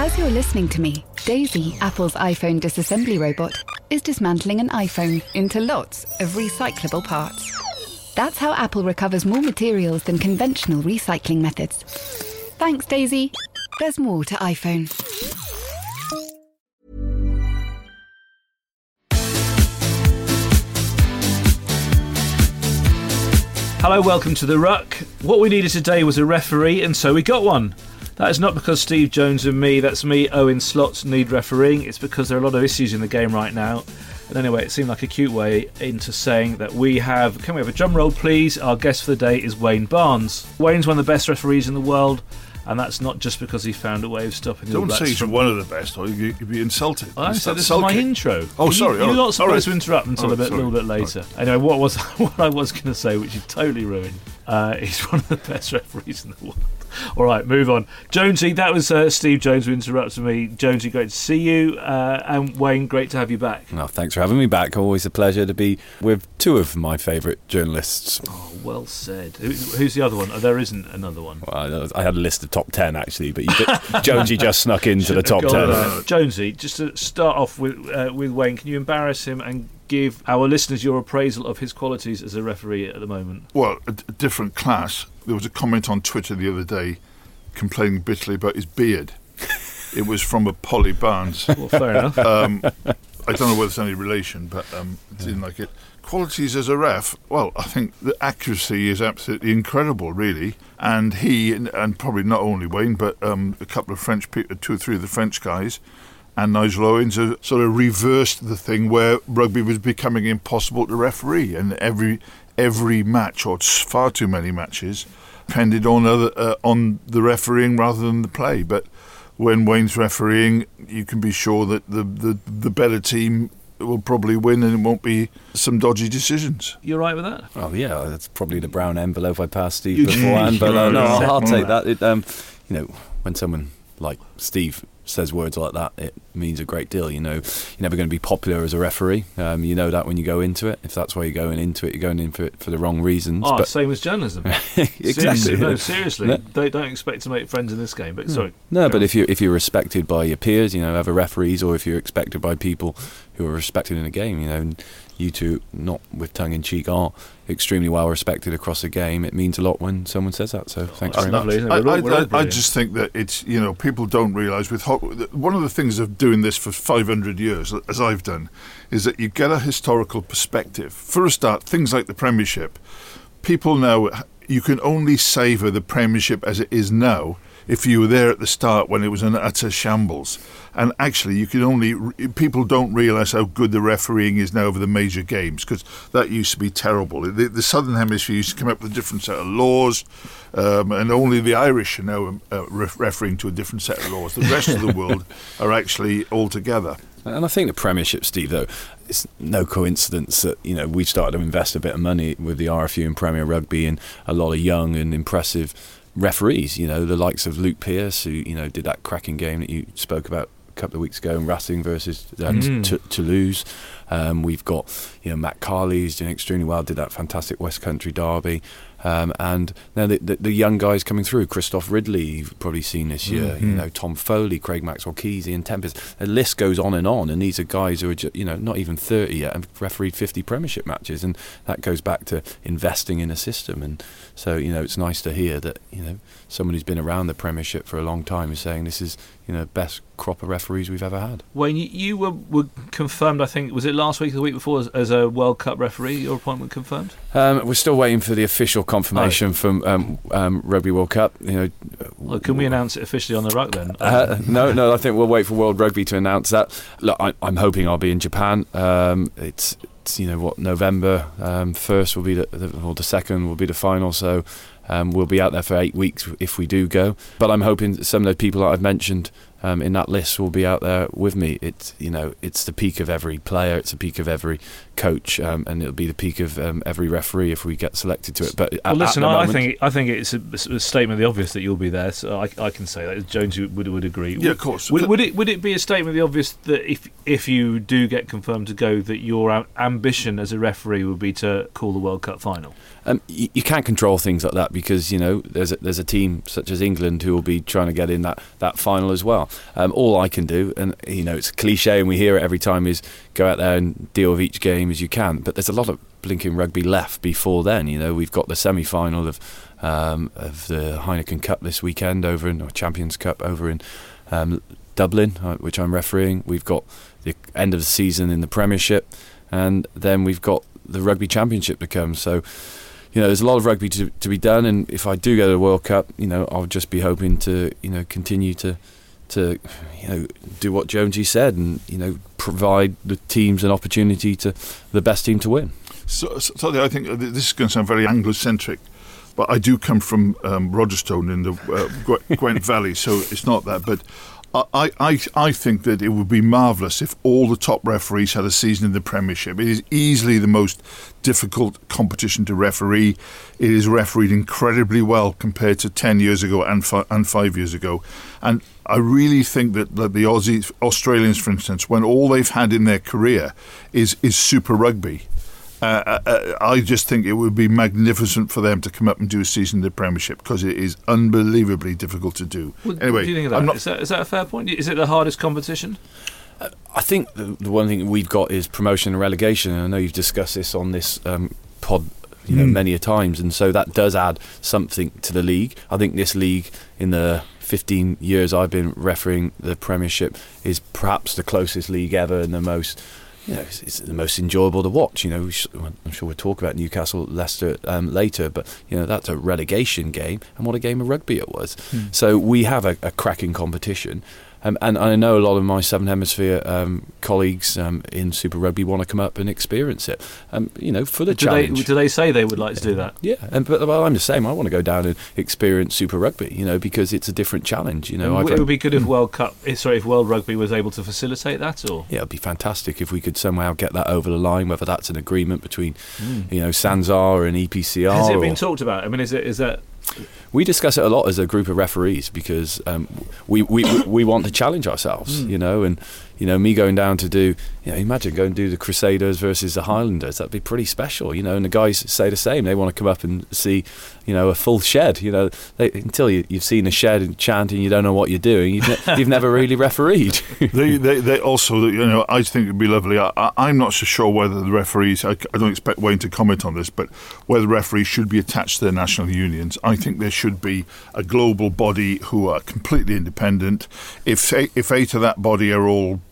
As you're listening to me, Daisy, Apple's iPhone disassembly robot, is dismantling an iPhone into lots of recyclable parts. That's how Apple recovers more materials than conventional recycling methods. Thanks, Daisy. There's more to iPhone. Hello, welcome to The Ruck. What we needed today was a referee, and so we got one. That is not because Steve Jones and me, that's me, Owen Slots, need refereeing. It's because there are a lot of issues in the game right now. And anyway, it seemed like a cute way into saying that can we have a drum roll, please? Our guest for the day is Wayne Barnes. Wayne's one of the best referees in the world, and that's not just because he found a way of stopping the All Blacks. Don't say he's one of the best, or you'd be insulted. I said this is my intro. Oh, sorry. You're not supposed to interrupt until a little bit later. Anyway, what I was going to say, which you totally ruined, he's one of the best referees in the world. All right, move on. Jonesy, that was Steve Jones who interrupted me. Jonesy, great to see you. And Wayne, great to have you back. Oh, thanks for having me back. Always a pleasure to be with two of my favourite journalists. Oh, well said. Who's the other one? Oh, there isn't another one. Well, I had a list of top 10, actually, but Jonesy just snuck into the top 10. Jonesy, just to start off with Wayne, can you embarrass him and give our listeners your appraisal of his qualities as a referee at the moment? Well, a different class. There was a comment on Twitter the other day complaining bitterly about his beard. It was from a Polly Barnes. Well, fair enough. I don't know whether it's any relation, but didn't like it. Qualities as a ref, well, I think the accuracy is absolutely incredible, really. And he, and probably not only Wayne, but a couple of French people, two or three of the French guys, and Nigel Owens have sort of reversed the thing where rugby was becoming impossible to referee, and every match, or far too many matches, depended on the refereeing rather than the play. But when Wayne's refereeing, you can be sure that the better team will probably win, and it won't be some dodgy decisions. You're right with that? Oh, yeah, that's probably the brown envelope I passed Steve beforehand, but no, I'll take that. When someone like Steve says words like that, it means a great deal. You're never going to be popular as a referee. You know that when you go into it. If that's why you're going in for the wrong reasons. Oh, same as journalism. Exactly. Seriously. No. They don't expect to make friends in this game. But sorry. No, but if you're respected by your peers, other referees, or if you're expected by people who are respected in a game, you two, not with tongue in cheek, are extremely well respected across the game. It means a lot when someone says that. So thanks very much. I just think that it's people don't realise one of the things of doing this for 500 years, as I've done, is that you get a historical perspective. For a start, things like the Premiership, people now, you can only savour the Premiership as it is now if you were there at the start when it was an utter shambles. And actually, people don't realise how good the refereeing is now over the major games, because that used to be terrible. The Southern Hemisphere used to come up with a different set of laws, and only the Irish are now refereeing to a different set of laws. The rest of the world are actually all together. And I think the Premiership, Steve, though, it's no coincidence that we've started to invest a bit of money with the RFU and Premier Rugby, and a lot of young and impressive referees, the likes of Luke Pierce, who did that cracking game that you spoke about a couple of weeks ago in Racing versus Toulouse. We've got Matt Carley, who's doing extremely well, did that fantastic West Country derby, and now the young guys coming through, Christoph Ridley, you've probably seen this year, Tom Foley, Craig Maxwell-Keys, Ian Tempest. The list goes on, and these are guys who are just, not even 30 yet and refereed 50 Premiership matches, and that goes back to investing in a system. And so it's nice to hear that someone who's been around the Premiership for a long time is saying this is best crop of referees we've ever had. Wayne, you were confirmed, I think, was it last week or the week before, as a World Cup referee? Your appointment confirmed? We're still waiting for the official confirmation from Rugby World Cup. Well, can we announce it officially on The Ruck then? No, I think we'll wait for World Rugby to announce that. Look, I'm hoping I'll be in Japan. November 1st will be the 2nd will be the final, so we'll be out there for 8 weeks if we do go. But I'm hoping some of the people that I've mentioned in that list will be out there with me. It's it's the peak of every player, it's the peak of every coach, and it'll be the peak of every referee if we get selected to it. But I think it's a statement of the obvious that you'll be there. So I can say that. Jones would agree. Yeah, of course. Would it be a statement of the obvious that if you do get confirmed to go, that your ambition as a referee would be to call the World Cup final? You can't control things like that because there's a team such as England who will be trying to get in that final as well. All I can do, and you know, it's a cliche and we hear it every time, is go out there and deal with each game as you can. But there's a lot of blinking rugby left before then. You know, we've got the semi-final of the Heineken Cup this weekend over in, or Champions Cup over in Dublin, which I'm refereeing. We've got the end of the season in the Premiership, and then we've got the Rugby Championship to come. So, you know, there's a lot of rugby to be done, and if I do go to the World Cup, you know, I'll just be hoping to, you know, continue to, you know, do what Jonesy said and, you know, provide the teams an opportunity to the best team to win. So I think this is going to sound very Anglo-centric, but I do come from Rogerstone in the Gwent Valley, so it's not that, but I think that it would be marvellous if all the top referees had a season in the Premiership. It is easily the most difficult competition to referee. It is refereed incredibly well compared to 10 years ago and 5 years ago. And I really think that the Australians, for instance, when all they've had in their career is Super Rugby, I just think it would be magnificent for them to come up and do a season in the Premiership, because it is unbelievably difficult to do. Well, anyway, what do you think of that? Is that a fair point? Is it the hardest competition? I think the one thing we've got is promotion and relegation, and I know you've discussed this on this pod, you know, many a times, and so that does add something to the league. I think this league, in the 15 years I've been refereeing the Premiership, is perhaps the closest league ever and the most... You know, it's the most enjoyable to watch. You know, I'm sure we'll talk about Newcastle, Leicester later, but you know, that's a relegation game, and what a game of rugby it was. So we have a cracking competition, and I know a lot of my Southern Hemisphere colleagues in Super Rugby want to come up and experience it. You know, for the challenge. Do they say they would like to do that? Yeah, and but I'm the same. I want to go down and experience Super Rugby. You know, because it's a different challenge. You know, it would be good if if World Rugby was able to facilitate that, or it'd be fantastic if we could somehow get that over the line, whether that's an agreement between you know, Sanzar and EPCR. Has it been talked about? I mean, is that we discuss it a lot as a group of referees, because we want to challenge ourselves, you know, and you know, me going down to do, you know, imagine going to do the Crusaders versus the Highlanders. That'd be pretty special, you know, and the guys say the same. They want to come up and see, you know, a full shed. You know, until you've seen a shed and chanting, you don't know what you're doing. You've never really refereed. They also, you know, I think it'd be lovely. I'm not so sure whether the referees, I don't expect Wayne to comment on this, but whether referees should be attached to their national unions. I think there should be a global body who are completely independent. If eight of that body are all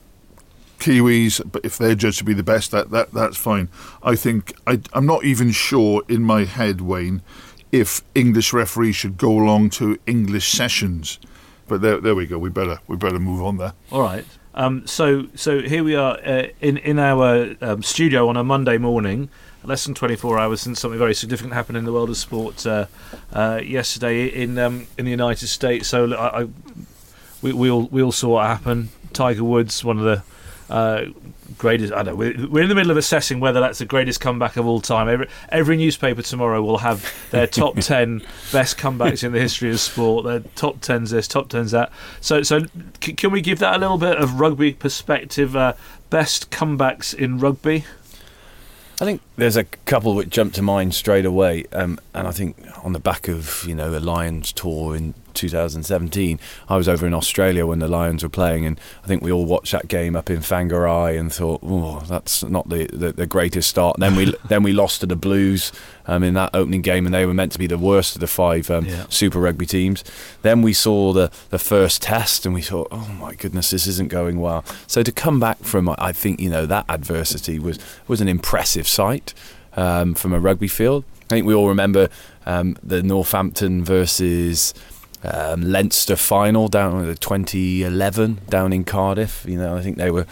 Kiwis, but if they're judged to be the best, that's fine. I think I'm not even sure in my head, Wayne, if English referees should go along to English sessions. But there we go. We better move on there. All right. So here we are in our studio on a Monday morning. Less than 24 hours since something very significant happened in the world of sport yesterday in the United States. So we all saw what happened. Tiger Woods, one of the greatest. I don't know. We're in the middle of assessing whether that's the greatest comeback of all time. Every newspaper tomorrow will have their top 10 best comebacks in the history of sport. Their top 10s this, top 10s that. So can we give that a little bit of rugby perspective? Best comebacks in rugby. I think there's a couple which jump to mind straight away, and I think on the back of, you know, a Lions tour in 2017, I was over in Australia when the Lions were playing, and I think we all watched that game up in Whangarei and thought, oh, that's not the greatest start. And then we lost to the Blues in that opening game, and they were meant to be the worst of the five Super Rugby teams. Then we saw the first test, and we thought, oh my goodness, this isn't going well. So to come back from, I think, you know, that adversity was an impressive sight from a rugby field. I think we all remember the Northampton versus Leinster final down in the 2011 down in Cardiff. You know, I think they were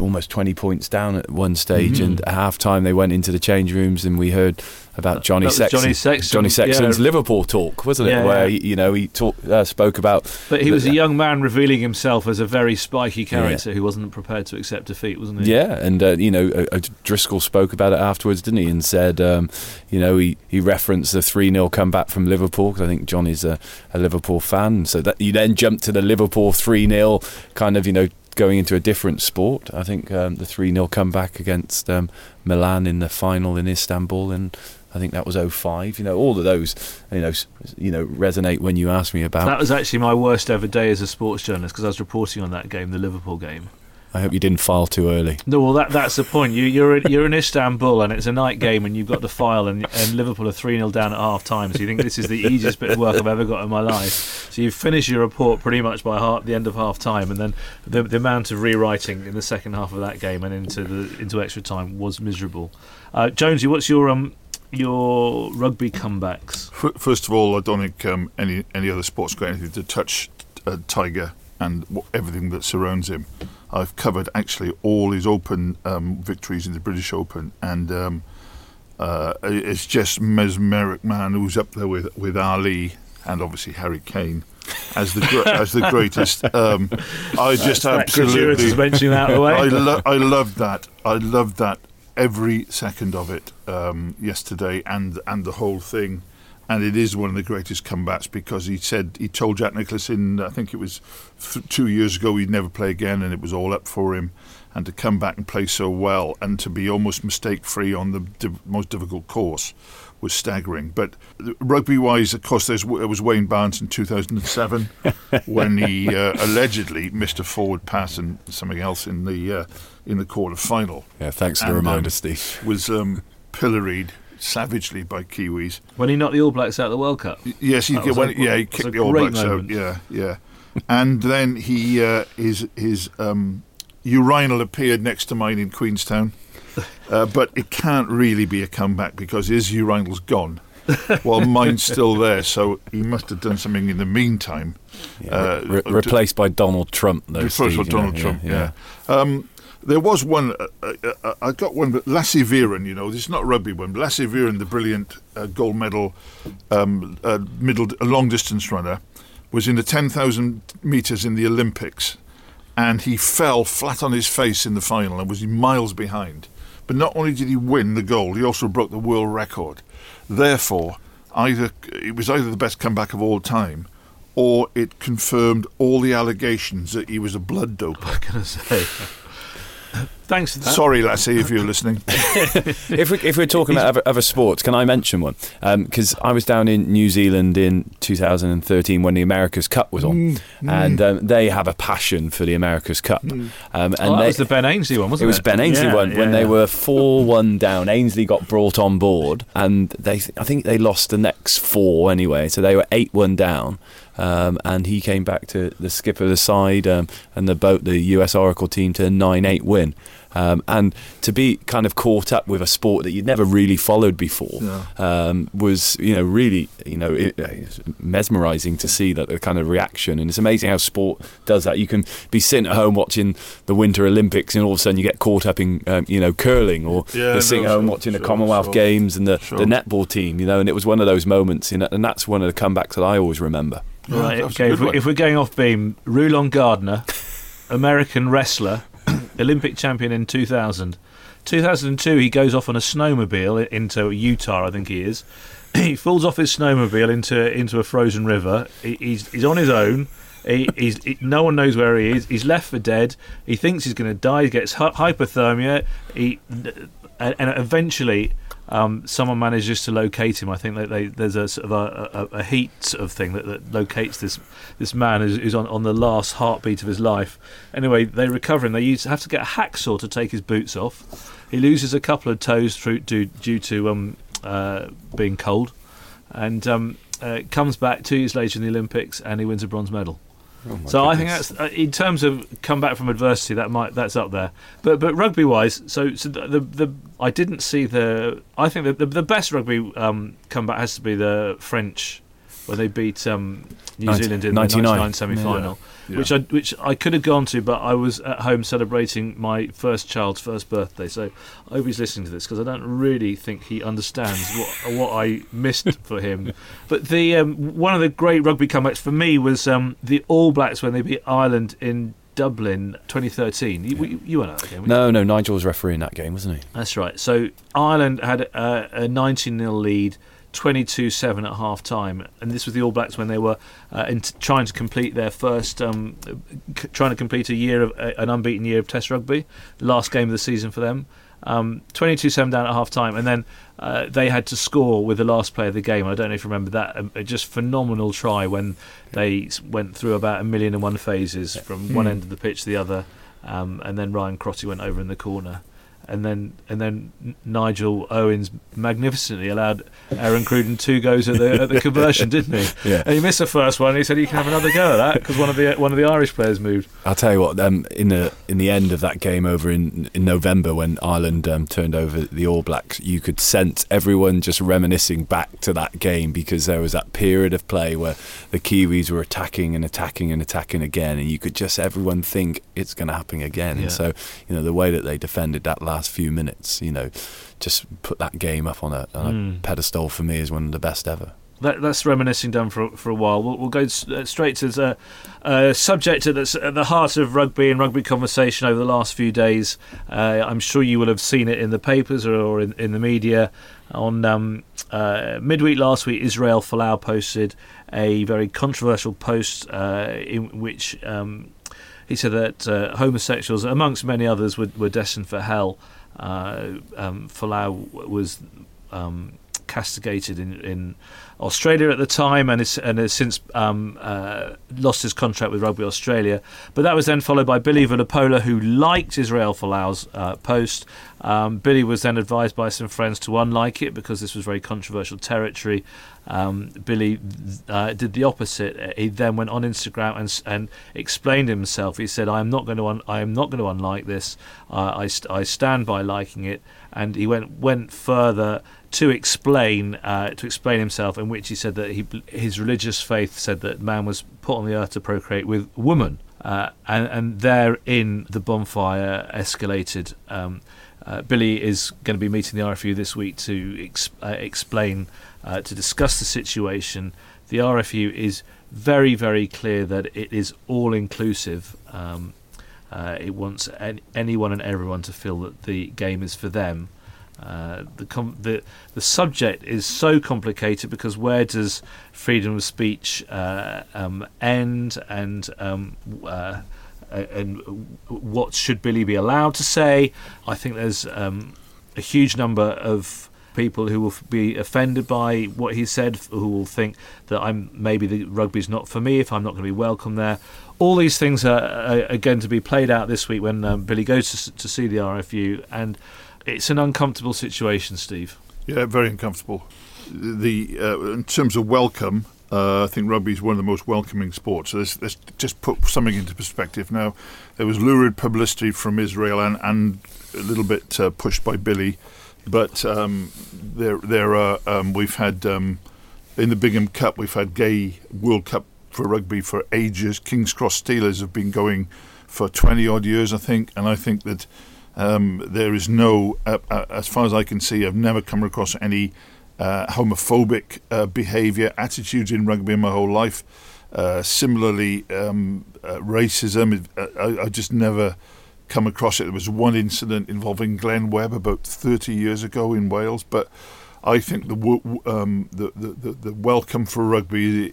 almost 20 points down at one stage, and at half time they went into the change rooms, and we heard about Johnny Sexton's Liverpool talk, wasn't it? Yeah, where you know, he spoke about, but he was a young man revealing himself as a very spiky character who wasn't prepared to accept defeat, wasn't he? Yeah, and you know, Driscoll spoke about it afterwards, didn't he? And said, you know, he referenced the 3-0 comeback from Liverpool, because I think Johnny's a Liverpool fan. So that you then jump to the Liverpool 3-0 kind of, you know, going into a different sport. I think the 3-0 comeback against Milan in the final in Istanbul, and I think that was 05. You know, all of those, you know, resonate when you ask me about. That was actually my worst ever day as a sports journalist, because I was reporting on that game, the Liverpool game. I hope you didn't file too early. No, well, that's the point. You're in Istanbul and it's a night game and you've got the file, and Liverpool are 3-0 down at half-time, so you think this is the easiest bit of work I've ever got in my life. So you finish your report pretty much by the end of half-time, and then the amount of rewriting in the second half of that game and into extra time was miserable. Jonesy, what's your rugby comebacks? First of all, I don't think any other sport's got anything to touch Tiger and everything that surrounds him. I've covered actually all his Open victories in the British Open, and it's just mesmeric, man, who's up there with Ali and obviously Harry Kane as the greatest. I just absolutely mentioning that away. I loved that. I loved that every second of it yesterday and the whole thing. And it is one of the greatest comebacks, because he told Jack Nicklaus in, I think it was 2 years ago, he'd never play again, and it was all up for him. And to come back and play so well and to be almost mistake-free on the most difficult course was staggering. But rugby-wise, of course, there was Wayne Barnes in 2007 when he allegedly missed a forward pass and something else in the quarter final. Yeah, thanks for the reminder, Steve. Was pilloried savagely by Kiwis. When he knocked the All Blacks out of the World Cup? Yes, he kicked the All Blacks out. Yeah. And then he his urinal appeared next to mine in Queenstown. But it can't really be a comeback, because his urinal's gone while mine's still there, so he must have done something in the meantime. Yeah, replaced by Donald Trump, though. Replaced by Donald Trump, yeah. There was one, I got one, but Lasse Virén, this is not a rugby one, but Lasse Virén, the brilliant gold medal long distance runner, was in the 10,000 metres in the Olympics, and he fell flat on his face in the final and was miles behind. But not only did he win the gold, he also broke the world record. Therefore, it was either the best comeback of all time, or it confirmed all the allegations that he was a blood doper. I was going to say... Thanks for that. Sorry, Lassie, if you're listening. If we're talking about other sports, can I mention one? Because I was down in New Zealand in 2013 when the America's Cup was on, and they have a passion for the America's Cup. That was the Ben Ainslie one, wasn't it? It was Ben Ainslie when they were 4-1 down. Ainslie got brought on board, and I think they lost the next four anyway, so they were 8-1 down. And he came back to the skipper of the side and the US Oracle team to a 9-8 win. And to be kind of caught up with a sport that you'd never really followed before was, really, mesmerising to see the kind of reaction. And it's amazing how sport does that. You can be sitting at home watching the Winter Olympics, and all of a sudden you get caught up in, curling, or you're sitting at home watching the Commonwealth Games and the netball team, And it was one of those moments, and that's one of the comebacks that I always remember. Yeah, right. Okay. If we're going off beam, Rulon Gardner, American wrestler. Olympic champion in 2000. 2002, he goes off on a snowmobile into Utah, I think he is. He falls off his snowmobile into a frozen river. He's on his own. No one knows where he is. He's left for dead. He thinks he's going to die. He gets hypothermia. And eventually... someone manages to locate him. I think there's a sort of a heat sort of thing that locates this man who's on the last heartbeat of his life. Anyway, they recover him. They have to get a hacksaw to take his boots off. He loses a couple of toes due to being cold, and comes back 2 years later in the Olympics, and he wins a bronze medal. Oh my goodness. I think that's in terms of come back from adversity, that's up there. But rugby wise, so the I didn't see the. I think the best rugby comeback has to be the French, where they beat New Zealand in the 99 semi-final, which I could have gone to, but I was at home celebrating my first child's first birthday. So I hope he's listening to this, because I don't really think he understands what I missed for him. But the one of the great rugby comebacks for me was the All Blacks when they beat Ireland in Dublin 2013. You weren't at that game, were you? No, Nigel was refereeing that game, wasn't he? That's right. So Ireland had a 19-0 lead, 22-7 at half-time, and this was the All Blacks when they were trying to complete their first, trying to complete an unbeaten year of Test rugby, last game of the season for them, 22-7 down at half time, and then they had to score with the last play of the game. I don't know if you remember that. A just phenomenal try when they went through about a million and one phases from one end of the pitch to the other, and then Ryan Crotty went over in the corner. And then Nigel Owens magnificently allowed Aaron Cruden two goes at the conversion, didn't he? Yeah. And he missed the first one. And he said he can have another go at that because one of the Irish players moved. I'll tell you what. In the end of that game over in November when Ireland turned over the All Blacks, you could sense everyone just reminiscing back to that game because there was that period of play where the Kiwis were attacking again, and you could just everyone think it's going to happen again. Yeah. And so the way that they defended that last few minutes, just put that game up on a pedestal for me as one of the best ever. That's reminiscing done for a while. We'll go straight to the subject that's at the heart of rugby and rugby conversation over the last few days. I'm sure you will have seen it in the papers or in the media. On midweek last week, Israel Folau posted a very controversial post in which... he said that homosexuals, amongst many others, were destined for hell. Folau was castigated in Australia at the time and has since lost his contract with Rugby Australia. But that was then followed by Billy Vunipola, who liked Israel Folau's post. Billy was then advised by some friends to unlike it because this was very controversial territory. Billy did the opposite. He then went on Instagram and explained himself. He said, "I am not going to unlike this. I stand by liking it." And he went further to explain himself, in which he said that his religious faith said that man was put on the earth to procreate with woman, and therein the bonfire escalated. Billy is going to be meeting the RFU this week to explain. To discuss the situation. The RFU is very, very clear that it is all-inclusive. It wants anyone and everyone to feel that the game is for them. The subject is so complicated because where does freedom of speech end and what should Billy be allowed to say? I think there's a huge number of people who will be offended by what he said, who will think that maybe the rugby's not for me if I'm not going to be welcome there. All these things are going to be played out this week when Billy goes to see the RFU, and it's an uncomfortable situation, Steve. Yeah, very uncomfortable. In terms of welcome, I think rugby is one of the most welcoming sports. So let's just put something into perspective. Now, there was lurid publicity from Israel and a little bit pushed by Billy. But we've had in the Bingham Cup, we've had gay World Cup for rugby for ages. King's Cross Steelers have been going for 20 odd years, I think. And I think that there is no, as far as I can see, I've never come across any homophobic behaviour, attitudes in rugby in my whole life. Similarly, racism, I just never come across it. There was one incident involving Glenn Webb about 30 years ago in Wales, but I think the welcome for rugby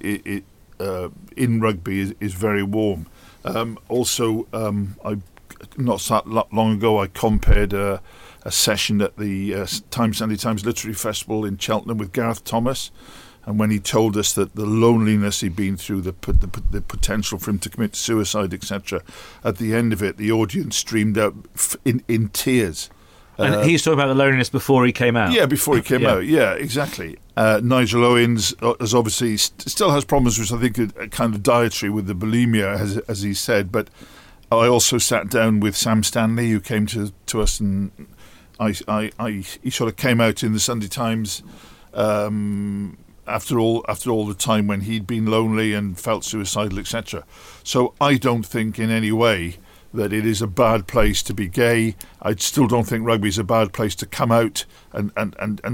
in rugby is very warm. I not long ago I compared a session at the Sunday Times Literary Festival in Cheltenham with Gareth Thomas, and when he told us that the loneliness he'd been through, the potential for him to commit suicide, etc., at the end of it, the audience streamed out in tears. And he's talking about the loneliness before he came out. Yeah, before he came out. Yeah, exactly. Nigel Owens has obviously still has problems, which I think are kind of dietary with the bulimia, as he said. But I also sat down with Sam Stanley, who came to us, and he sort of came out in the Sunday Times. After all the time when he'd been lonely and felt suicidal, etc. So I don't think in any way that it is a bad place to be gay. I still don't think rugby is a bad place to come out and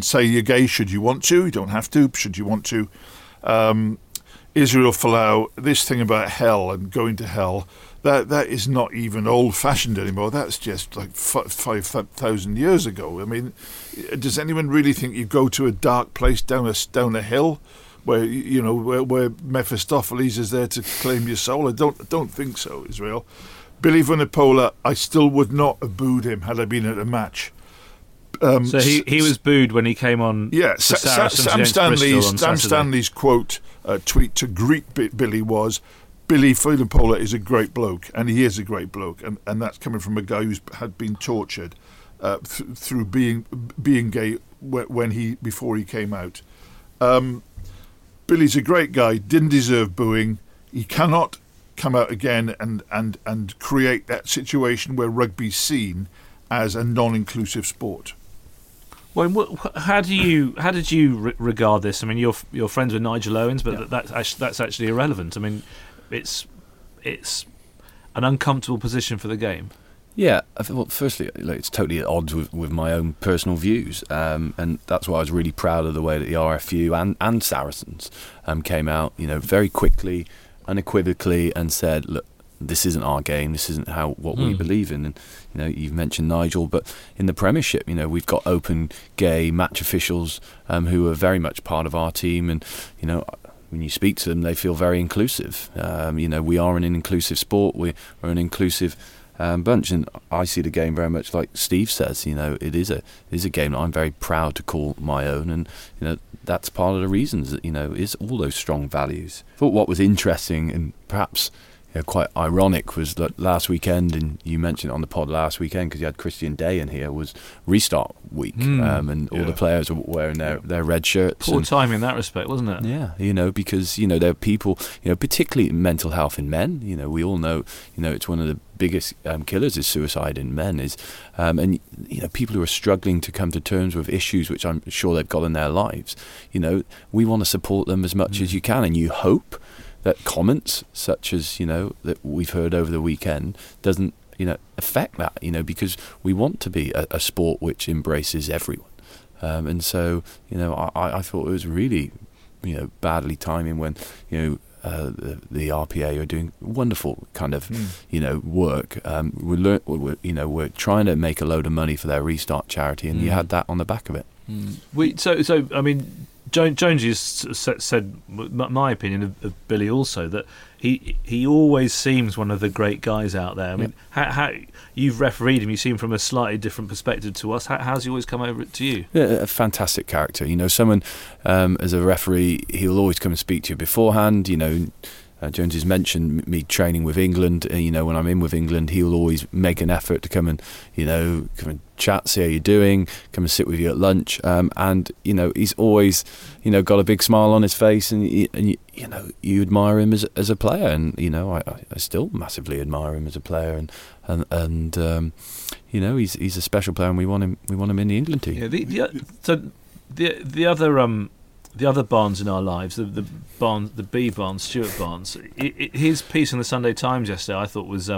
say you're gay should you want to. You don't have to, should you want to. Israel Folau, this thing about hell and going to hell, that is not even old-fashioned anymore. That's just like 5,000 years ago. I mean, does anyone really think you go to a dark place down a hill where where Mephistopheles is there to claim your soul? I don't think so, Israel. Billy Vunipola, I still would not have booed him had I been at a match. So he was booed when he came on. Yeah, Sam Stanley's quote tweet to greet Billy was, "Billy Vunipola is a great bloke," and he is a great bloke, and that's coming from a guy who's had been tortured through being gay before he came out. Billy's a great guy. Didn't deserve booing. He cannot come out again and create that situation where rugby's seen as a non-inclusive sport. Wayne, how did you regard this? I mean, you're friends with Nigel Owens, but that's actually irrelevant. I mean, it's an uncomfortable position for the game. Yeah, well, firstly, it's totally at odds with my own personal views, and that's why I was really proud of the way that the RFU and Saracens came out, very quickly, unequivocally, and said, "Look, this isn't our game. This isn't what we believe in." And you've mentioned Nigel, but in the Premiership, we've got open gay match officials who are very much part of our team, and when you speak to them, they feel very inclusive. We are an inclusive sport. We are an inclusive bunch, and I see the game very much like Steve says. It is a game that I'm very proud to call my own, and that's part of the reasons that is all those strong values. I thought what was interesting and perhaps quite ironic was that last weekend, and you mentioned it on the pod last weekend because you had Christian Day in here, was restart week, and all the players were wearing their red shirts. Poor timing in that respect, wasn't it? Yeah, because there are people, particularly mental health in men. We all know, it's one of the biggest killers is suicide in men, and people who are struggling to come to terms with issues which I'm sure they've got in their lives. We want to support them as much as you can, and you hope that comments such as that we've heard over the weekend doesn't affect that, because we want to be a sport which embraces everyone, and so I thought it was really badly timing when the RPA are doing wonderful kind of work. We're trying to make a load of money for their Restart charity, and you had that on the back of it. Jonesy said my opinion of Billy also, that he always seems one of the great guys out there. I mean, how you've refereed him, you see him from a slightly different perspective to us. How's he always come over to you? Yeah, a fantastic character. Someone as a referee, he'll always come and speak to you beforehand. Jones has mentioned me training with England. When I'm in with England, he'll always make an effort to come and, come and chat, see how you're doing, come and sit with you at lunch. And, he's always, got a big smile on his face, and you admire him as a player. And, I still massively admire him as a player. And he's a special player, and we want him in the England team. Yeah, the other... The other Barnes in our lives, the B Barnes, Stuart Barnes. His piece in the Sunday Times yesterday, I thought, was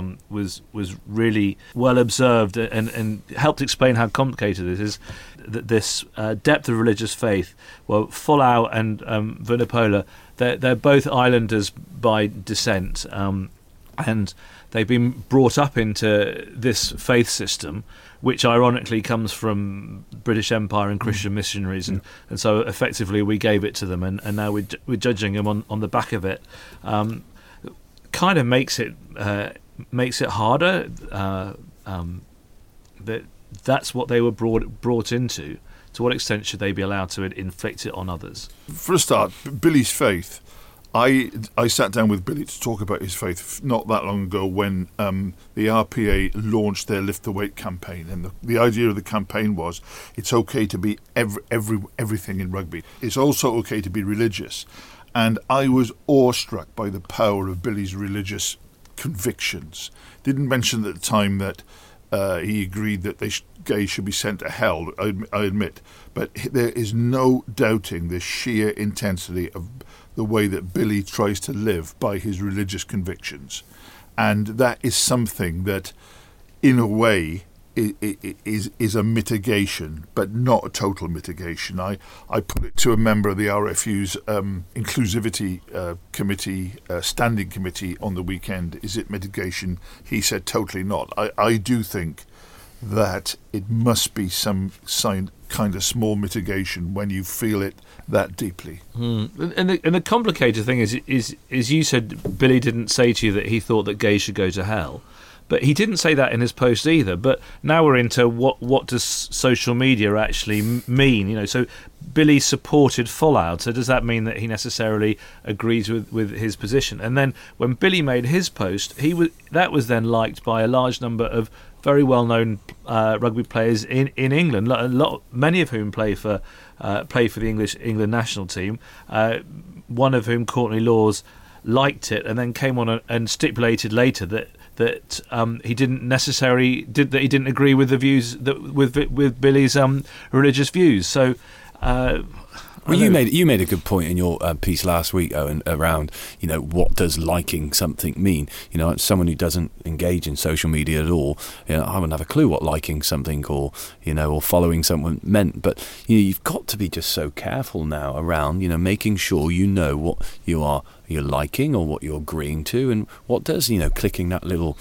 really well observed and helped explain how complicated it is. This depth of religious faith. Well, Folau and Vunipola, they're both Islanders by descent, and they've been brought up into this faith system, which ironically comes from British Empire and Christian missionaries, and so effectively we gave it to them, and now we're judging them on the back of it. Kind of makes it harder. That's what they were brought into. To what extent should they be allowed to inflict it on others? For a start, Billy's faith. I sat down with Billy to talk about his faith not that long ago when the RPA launched their Lift the Weight campaign, and the idea of the campaign was it's okay to be everything in rugby. It's also okay to be religious, and I was awestruck by the power of Billy's religious convictions. Didn't mention at the time that he agreed that gays should be sent to hell, I admit, but there is no doubting the sheer intensity of the way that Billy tries to live by his religious convictions. And that is something that, in a way, is a mitigation, but not a total mitigation. I put it to a member of the RFU's Inclusivity Committee, Standing Committee on the weekend, is it mitigation? He said totally not. I do think that it must be some kind of small mitigation when you feel it that deeply. And the complicated thing is, you said Billy didn't say to you that he thought that gays should go to hell, But he didn't say that in his post either. But now we're into what does social media actually mean? You know, so Billy supported Folau. So does that mean that he necessarily agrees with his position? And then when Billy made his post, that was then liked by a large number of very well-known rugby players in England, many of whom play for the England national team. One of whom, Courtney Laws, liked it, and then came on and stipulated later that he didn't necessarily that he didn't agree with the views that with Billy's religious views. So, well, you made a good point in your piece last week, Owen, around, you know, what does liking something mean? You know, as someone who doesn't engage in social media at all, you know, I wouldn't have a clue what liking something or following someone meant. But you know, you've got to be just so careful now around, you know, making sure you know what you're liking or what you're agreeing to, and what does, you know, clicking that little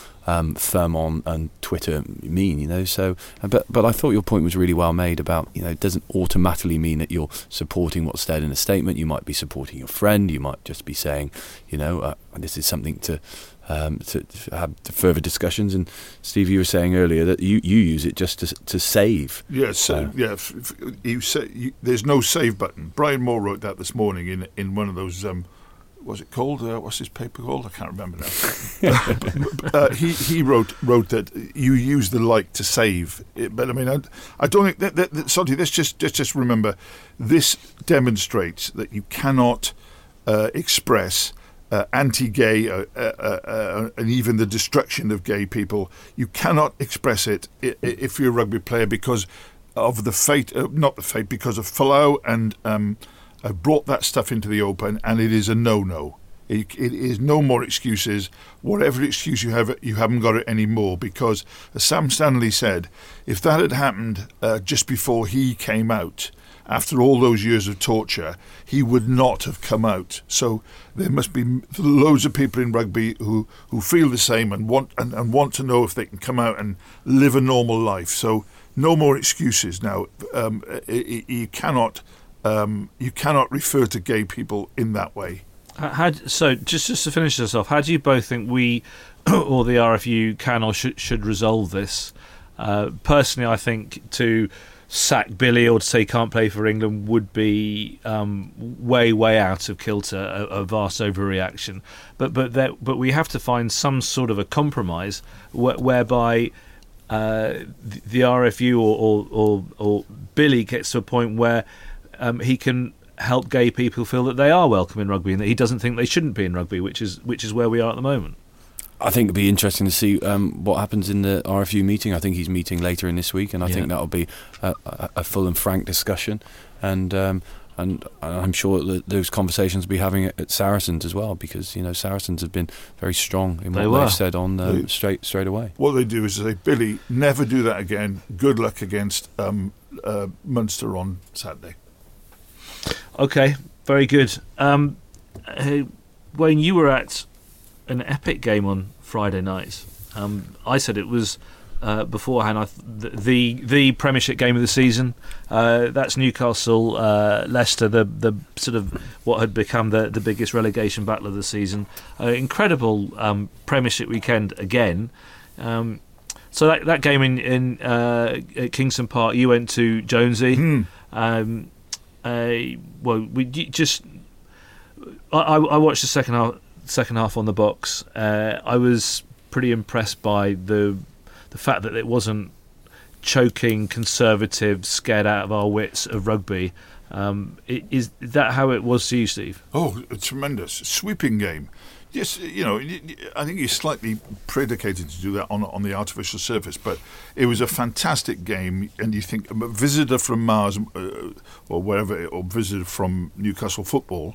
thumb on Twitter mean, you know. So but I thought your point was really well made about, you know, it doesn't automatically mean that you're supporting what's said in a statement. You might be supporting your friend, you might just be saying, you know, this is something to have further discussions. And Steve, you were saying earlier that you use it just to save. Yes, there's no save button. Brian Moore wrote that this morning in one of those was it called? What's his paper called? I can't remember now. He wrote that you use the like to save. But I mean, I don't think that sorry, let's just remember, this demonstrates that you cannot express anti-gay and even the destruction of gay people. You cannot express it if you're a rugby player because of the fate, because of Folau and. I've brought that stuff into the open, and it is a no-no. It is no more excuses. Whatever excuse you have, you haven't got it anymore, because, as Sam Stanley said, if that had happened just before he came out, after all those years of torture, he would not have come out. So there must be loads of people in rugby who feel the same and want to know if they can come out and live a normal life. So no more excuses now. You cannot... you cannot refer to gay people in that way. So just to finish this off, how do you both think we or the RFU can or should resolve this? Personally, I think to sack Billy or to say he can't play for England would be way out of kilter, a vast overreaction. But we have to find some sort of a compromise whereby. The RFU or Billy gets to a point where he can help gay people feel that they are welcome in rugby and that he doesn't think they shouldn't be in rugby, which is where we are at the moment. I think it'd be interesting to see what happens in the RFU meeting. I think he's meeting later in this week, and I think that'll be a full and frank discussion. And I'm sure that those conversations will be having at Saracens as well, because, you know, Saracens have been very strong in what they've said on straight away. What they do is they say, Billy, never do that again. Good luck against Munster on Saturday. OK, very good. Wayne, you were at an epic game on Friday night. I said it was... beforehand, the Premiership game of the season. That's Newcastle, Leicester, the sort of what had become the biggest relegation battle of the season. Incredible Premiership weekend again. So that game in at Kingston Park, you went to, Jonesy. Mm. I watched the second half on the box. I was pretty impressed by the fact that it wasn't choking, conservative, scared out of our wits of rugby. Is that how it was to you, Steve? Oh, a tremendous sweeping game. Yes, you know, I think he's slightly predicated to do that on the artificial surface, but it was a fantastic game. And you think a visitor from Mars or wherever, or visitor from Newcastle football,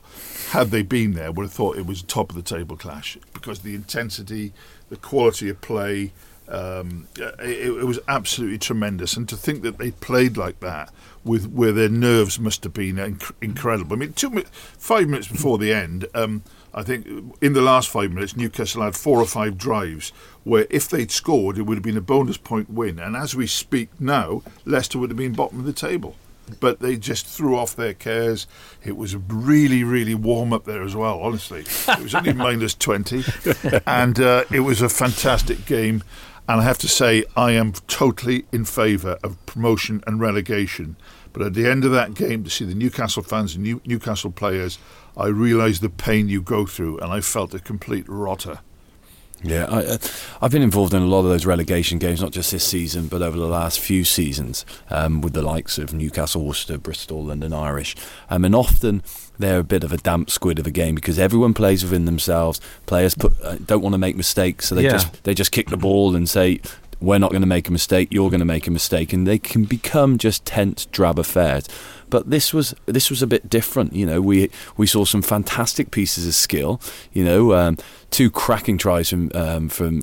had they been there, would have thought it was a top of the table clash, because the intensity, the quality of play, it was absolutely tremendous. And to think that they played like that, with where their nerves must have been incredible. I mean, 5 minutes before the end, I think in the last 5 minutes, Newcastle had 4 or 5 drives where if they'd scored, it would have been a bonus point win. And as we speak now, Leicester would have been bottom of the table. but they just threw off their cares. It was really, really warm up there as well, honestly. It was only minus 20, and it was a fantastic game. And I have to say, I am totally in favour of promotion and relegation. But at the end of that game, to see the Newcastle fans and Newcastle players, I realised the pain you go through, and I felt a complete rotter. Yeah, I've been involved in a lot of those relegation games, not just this season, but over the last few seasons, with the likes of Newcastle, Worcester, Bristol, London Irish. And often they're a bit of a damp squid of a game because everyone plays within themselves. Players don't want to make mistakes, so they just kick the ball and say, we're not going to make a mistake, you're going to make a mistake, and they can become just tense, drab affairs. But this was a bit different, you know. We saw some fantastic pieces of skill, you know. Two cracking tries from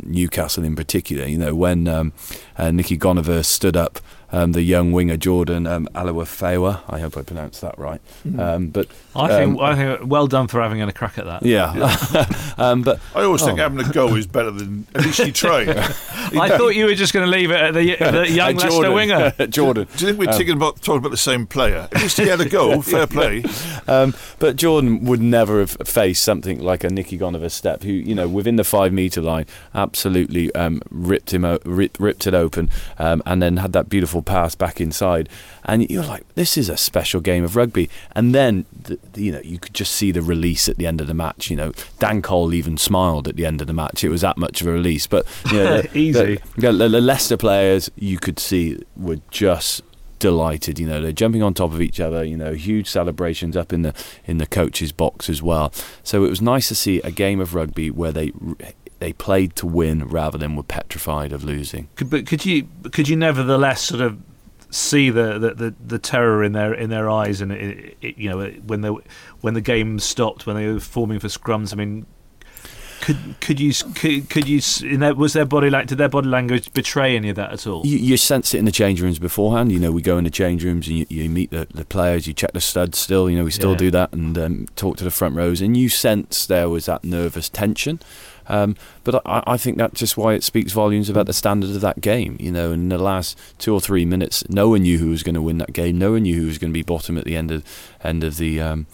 Newcastle in particular, you know, when Nicky Gonover stood up the young winger Jordan Alawafewa. I hope I pronounced that right. But I think well done for having a crack at that. Yeah. But I always think having a go is better than at least you try. I thought you were just going to leave it at the young Leicester winger Jordan. Do you think we're talking about the same player? At least he had a go. Fair play. But Jordan would never have faced something like a Nicky Gonover step, who, you know, within the 5 metre line, absolutely ripped it open, and then had that beautiful pass back inside, and you're like, this is a special game of rugby. And then you know, you could just see the release at the end of the match. You know, Dan Cole even smiled at the end of the match. It was that much of a release. But you know, easy. The Leicester players, you could see, were just delighted. You know, they're jumping on top of each other, you know, huge celebrations up in the coach's box as well. So it was nice to see a game of rugby where they played to win rather than were petrified of losing. But could you nevertheless sort of see the terror in their eyes, and it, you know, when the game stopped, when they were forming for scrums? I mean, did their body language betray any of that at all? You sense it in the change rooms beforehand. You know, we go in the change rooms and you meet the players. You check the studs still. You know, we still do that, and talk to the front rows. And you sense there was that nervous tension. But I think that's just why it speaks volumes about the standard of that game. You know, in the last 2 or 3 minutes, no one knew who was going to win that game. No one knew who was going to be bottom at the end of the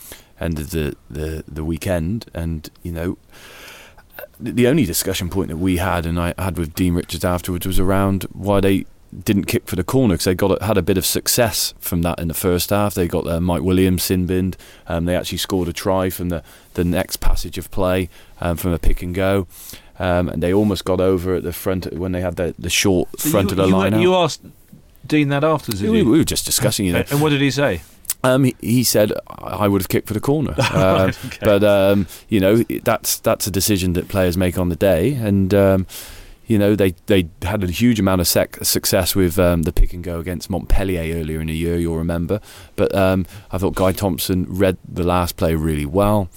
weekend. And you know, the only discussion point that we had, and I had with Dean Richards afterwards, was around why they didn't kick for the corner, because they had a bit of success from that in the first half. They got Mike Williams sin-binned. They actually scored a try from the next passage of play, from a pick and go. And they almost got over at the front when they had the short front of the line-out. You asked Dean that afterwards, did you? We were just discussing it. You know. And what did he say? He said, I would have kicked for the corner. Okay. But, you know, that's a decision that players make on the day. And, you know, they had a huge amount of success with the pick and go against Montpellier earlier in the year, you'll remember. But I thought Guy Thompson read the last play really well.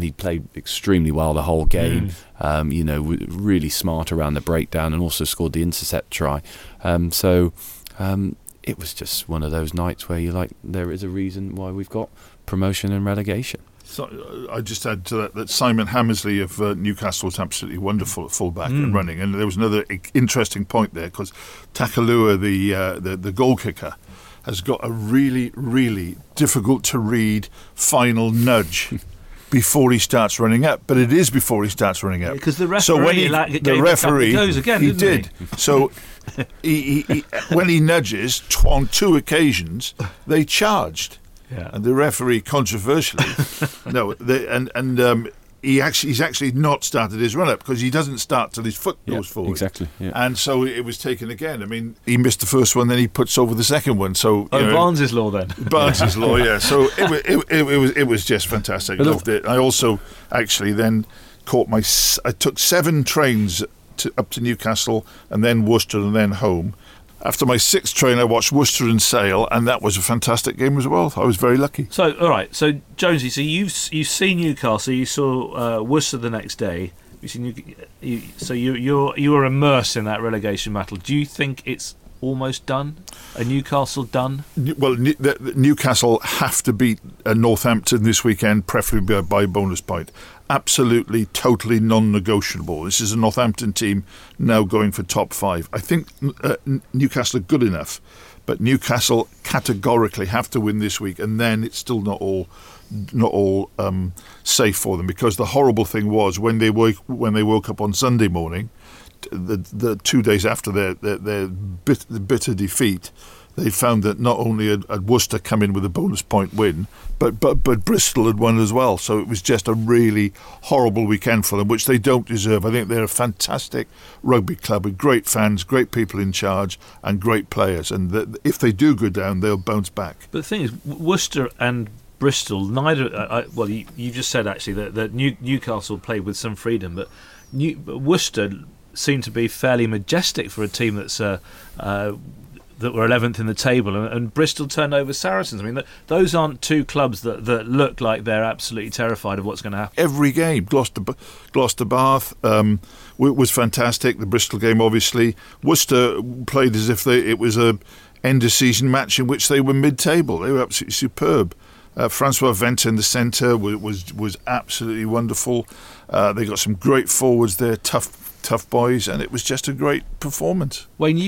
He played extremely well the whole game. You know, really smart around the breakdown, and also scored the intercept try. It was just one of those nights where you're like, there is a reason why we've got promotion and relegation. So, I just add to that Simon Hammersley of Newcastle was absolutely wonderful at fullback and running. And there was another interesting point there, because Takalua, the goal kicker, has got a really, really difficult to read final nudge before he starts running up. But it is before he starts running up. Because the referee, so when the referee goes again, he did. So he when he nudges on two occasions, they charged. Yeah. And the referee, controversially, he's actually not started his run up, because he doesn't start till his foot goes forward. Exactly. Yeah. And so it was taken again. I mean, he missed the first one, then he puts over the second one. So Barnes' law then. Barnes' law, yeah. So it was just fantastic. I loved it. I also actually then I took 7 trains up to Newcastle, and then Worcester, and then home. After my 6th train, I watched Worcester and Sale, and that was a fantastic game as well. I was very lucky. So, all right. So, Jonesy, so you've seen Newcastle, you saw Worcester the next day. You were immersed in that relegation battle. Do you think it's almost done? Are Newcastle done? Well, Newcastle have to beat Northampton this weekend, preferably by bonus point. Absolutely, totally non-negotiable. This is a Northampton team now going for top 5. I think Newcastle are good enough, But Newcastle categorically have to win this week, and then it's still not all safe for them, because the horrible thing was when they woke up on Sunday morning, the 2 days after their bitter defeat, they found that not only had Worcester come in with a bonus point win, but Bristol had won as well. So it was just a really horrible weekend for them, which they don't deserve. I think they're a fantastic rugby club with great fans, great people in charge, and great players. And if they do go down, they'll bounce back. But the thing is, Worcester and Bristol, you just said actually that Newcastle played with some freedom, but Worcester seemed to be fairly majestic for a team that's that were 11th in the table, and Bristol turned over Saracens. I mean, those aren't two clubs that look like they're absolutely terrified of what's going to happen. Every game, Gloucester Bath was fantastic. The Bristol game, obviously. Worcester played as if it was a end-of-season match in which they were mid-table. They were absolutely superb. Francois Venter in the centre was absolutely wonderful. They got some great forwards there, tough boys, and it was just a great performance. Wayne,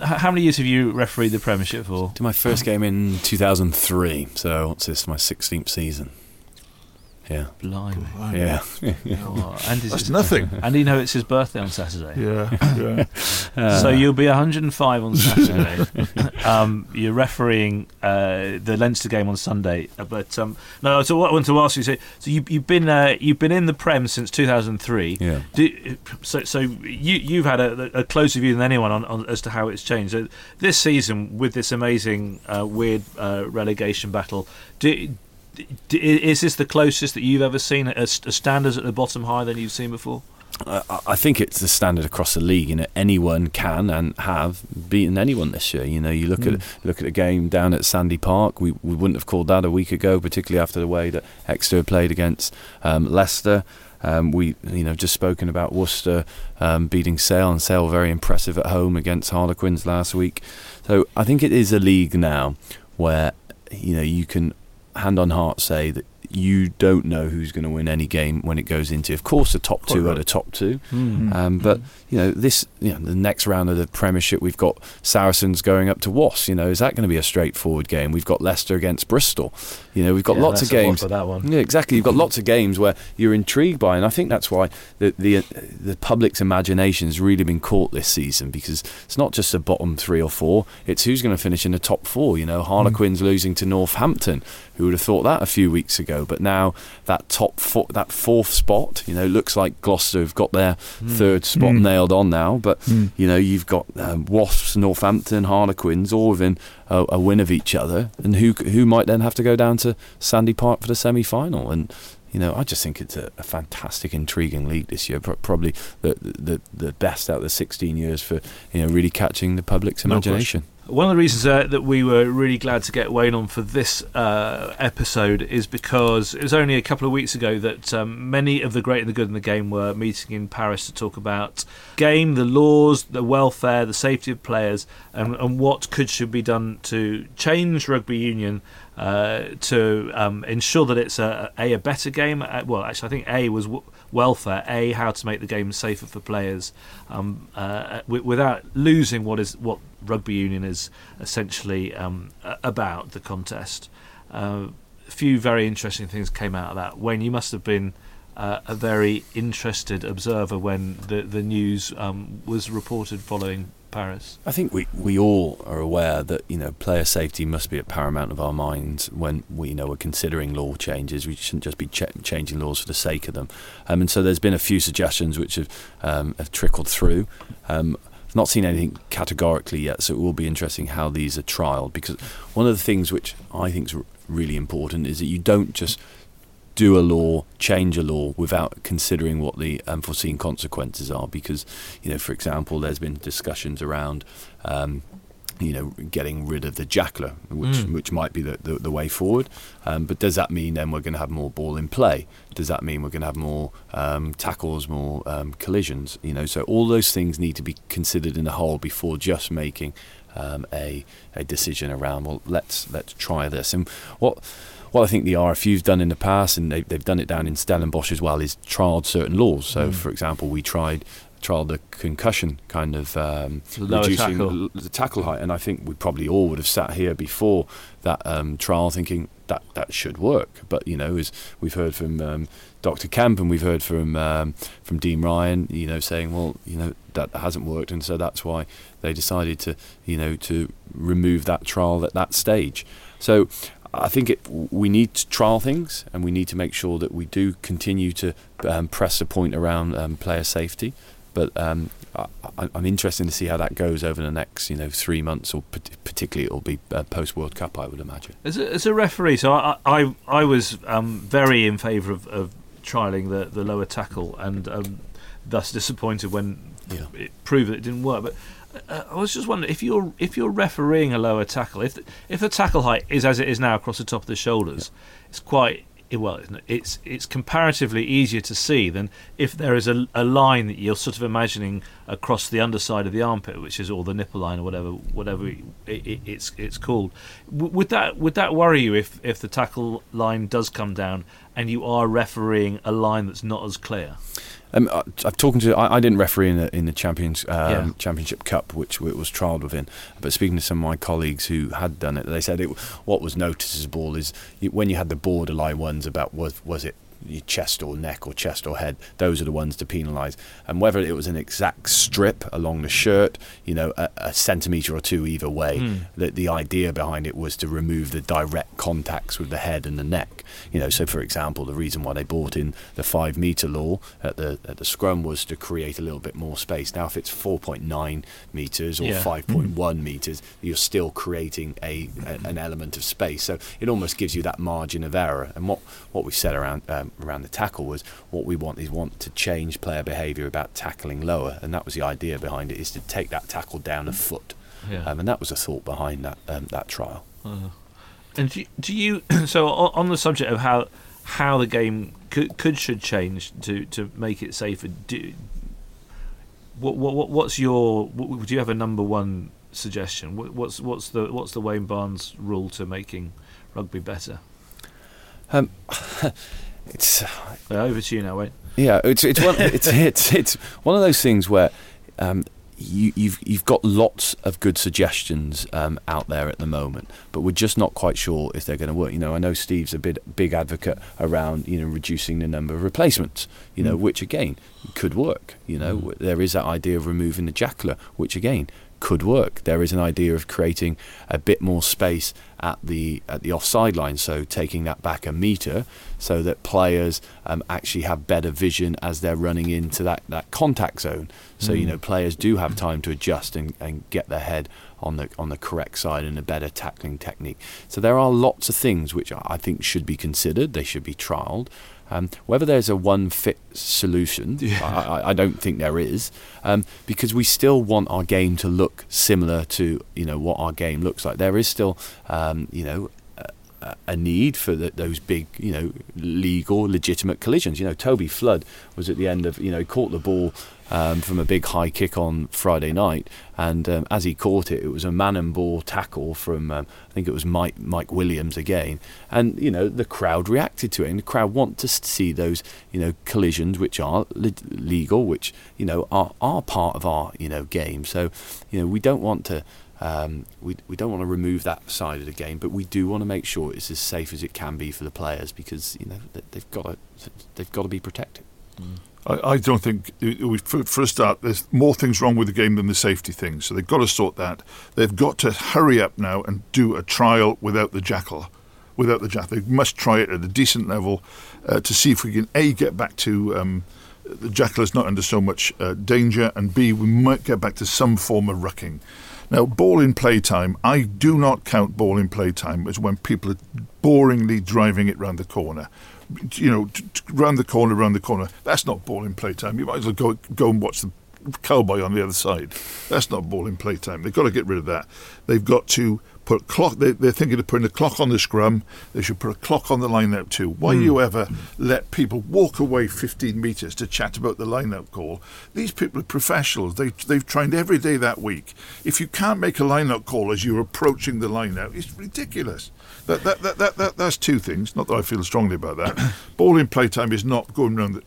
how many years have you refereed the Premiership for? To my first game in 2003, so what's this, my 16th season? Yeah. Blimey. Yeah. Oh, and that's nothing. And you know it's his birthday on Saturday. Yeah. So you'll be 105 on Saturday. You're refereeing the Leinster game on Sunday. But no, so what I want to ask you, so you've been in the Prem since 2003. Yeah. So you've had a closer view than anyone on as to how it's changed. So this season, with this amazing weird relegation battle, is this the closest that you've ever seen a standards at the bottom higher than you've seen before? I think it's the standard across the league. You know, anyone can and have beaten anyone this year. You know, you look at a game down at Sandy Park. We wouldn't have called that a week ago, particularly after the way that Exeter played against Leicester. We just spoken about Worcester beating Sale, and Sale very impressive at home against Harlequins last week. So I think it is a league now where you can, hand on heart, say that you don't know who's going to win any game when it goes into. Of course, the top two are the top two, but the next round of the Premiership, we've got Saracens going up to Wasps. Is that going to be a straightforward game? We've got Leicester against Bristol. We've got lots of games. That's a lot for that one. Yeah, exactly. You've got lots of games where you're intrigued by, and I think that's why the public's imagination has really been caught this season, because it's not just the bottom three or four; it's who's going to finish in the top four. Harlequins losing to Northampton. Who would have thought that a few weeks ago? But now that that fourth spot, looks like Gloucester have got their third spot nailed on now. But you've got Wasps, Northampton, Harlequins, all within a win of each other, and who might then have to go down to Sandy Park for the semi-final. And I just think it's a fantastic, intriguing league this year. Probably the best out of the 16 years for really catching the public's imagination. One of the reasons that we were really glad to get Wayne on for this episode is because it was only a couple of weeks ago that many of the great and the good in the game were meeting in Paris to talk about game, the laws, the welfare, the safety of players, and what should be done to change rugby union to ensure that it's a better game. Well, actually, I think A was welfare, A, how to make the game safer for players without losing what rugby union is essentially about, the contest. A few very interesting things came out of that. Wayne, you must have been a very interested observer when the news was reported following Paris. I think we all are aware that player safety must be at paramount of our minds when we we're considering law changes. We shouldn't just be changing laws for the sake of them. And so there's been a few suggestions which have trickled through. I've not seen anything categorically yet, so it will be interesting how these are trialled, because one of the things which I think is really important is that you don't just do a law, change a law without considering what the unforeseen consequences are, because, for example, there's been discussions around getting rid of the jackler, which might be the way forward. But does that mean then we're going to have more ball in play? Does that mean we're going to have more tackles, more collisions? So all those things need to be considered in the whole before just making a decision around, well, let's try this. And what I think the RFU's done in the past, and they've done it down in Stellenbosch as well, is trialled certain laws. So, for example, we tried trialled the concussion kind of reducing the tackle height, and I think we probably all would have sat here before that trial thinking that should work. But you know, as we've heard from Dr. Camp and we've heard from Dean Ryan, you know, saying, well, you know, that hasn't worked, and so that's why they decided to, you know, to remove that trial at that stage. So I think we need to trial things, and we need to make sure that we do continue to press the point around player safety. But I'm interested to see how that goes over the next, you know, 3 months, or particularly it'll be post World Cup, I would imagine. As a referee, so I was very in favour of trialling the lower tackle, and thus disappointed when it proved that it didn't work. But I was just wondering, if you're refereeing a lower tackle, if the tackle height is as it is now across the top of the shoulders, it's quite. Well, it's comparatively easier to see than if there is a line that you're sort of imagining across the underside of the armpit, which is, or the nipple line, or whatever it's called. Would that worry you if the tackle line does come down and you are refereeing a line that's not as clear? I didn't referee in the Championship Cup, which it was trialled within. But speaking to some of my colleagues who had done it, they said what was noticeable is when you had the borderline ones about was it your chest or neck or chest or head, those are the ones to penalise. And whether it was an exact strip along the shirt, you know, a centimetre or two either way, that the idea behind it was to remove the direct contacts with the head and the neck. You know, so for example, the reason why they brought in the 5 metre law at the scrum was to create a little bit more space. Now if it's 4.9 metres or 5.1 metres, you're still creating an element of space. So it almost gives you that margin of error. And what we said around the tackle was what we want to change player behaviour about tackling lower, and that was the idea behind it, is to take that tackle down a foot, and that was the thought behind that trial. And do you so on the subject of how the game should change to make it safer, do you have a number one suggestion? What's the Wayne Barnes rule to making rugby better? It's over to you now, Wayne. Yeah, it's one of those things where you've got lots of good suggestions out there at the moment, but we're just not quite sure if they're going to work. You know, I know Steve's a big advocate around, you know, reducing the number of replacements, you know, which again could work. You know, there is that idea of removing the jackler, which again could work. There is an idea of creating a bit more space at the offside line, so taking that back a metre so that players actually have better vision as they're running into that contact zone. So you know, players do have time to adjust and get their head on the correct side and a better tackling technique. So there are lots of things which I think should be considered. They should be trialled. Whether there's a one-fit solution, I don't think there is, because we still want our game to look similar to, you know, what our game looks like. There is still, you know, a need for those big, you know, legal, legitimate collisions. You know, Toby Flood was at the end of, you know, caught the ball from a big high kick on Friday night, and as he caught it, it was a man and ball tackle from I think it was Mike Williams again, and you know, the crowd reacted to it, and the crowd want to see those, you know, collisions which are legal, which, you know, are part of our, you know, game. So you know, we don't want to we don't want to remove that side of the game, but we do want to make sure it's as safe as it can be for the players, because you know, they've got to be protected. I don't think, for a start, there's more things wrong with the game than the safety thing, so they've got to sort that. They've got to hurry up now and do a trial without the jackal. They must try it at a decent level to see if we can, A, get back to the jackal is not under so much danger, and B, we might get back to some form of rucking. Now, ball in play time, I do not count ball in play time as when people are boringly driving it round the corner. You know, round the corner. That's not ball in playtime. You might as well go and watch the cowboy on the other side. That's not ball in playtime. They've got to get rid of that. They've got to put a clock. They're thinking of putting a clock on the scrum. They should put a clock on the line-out too. Why you ever let people walk away 15 metres to chat about the line-out call? These people are professionals. They've trained every day that week. If you can't make a line-out call as you're approaching the line-out, it's ridiculous. That's two things. Not that I feel strongly about that. Ball in playtime is not going round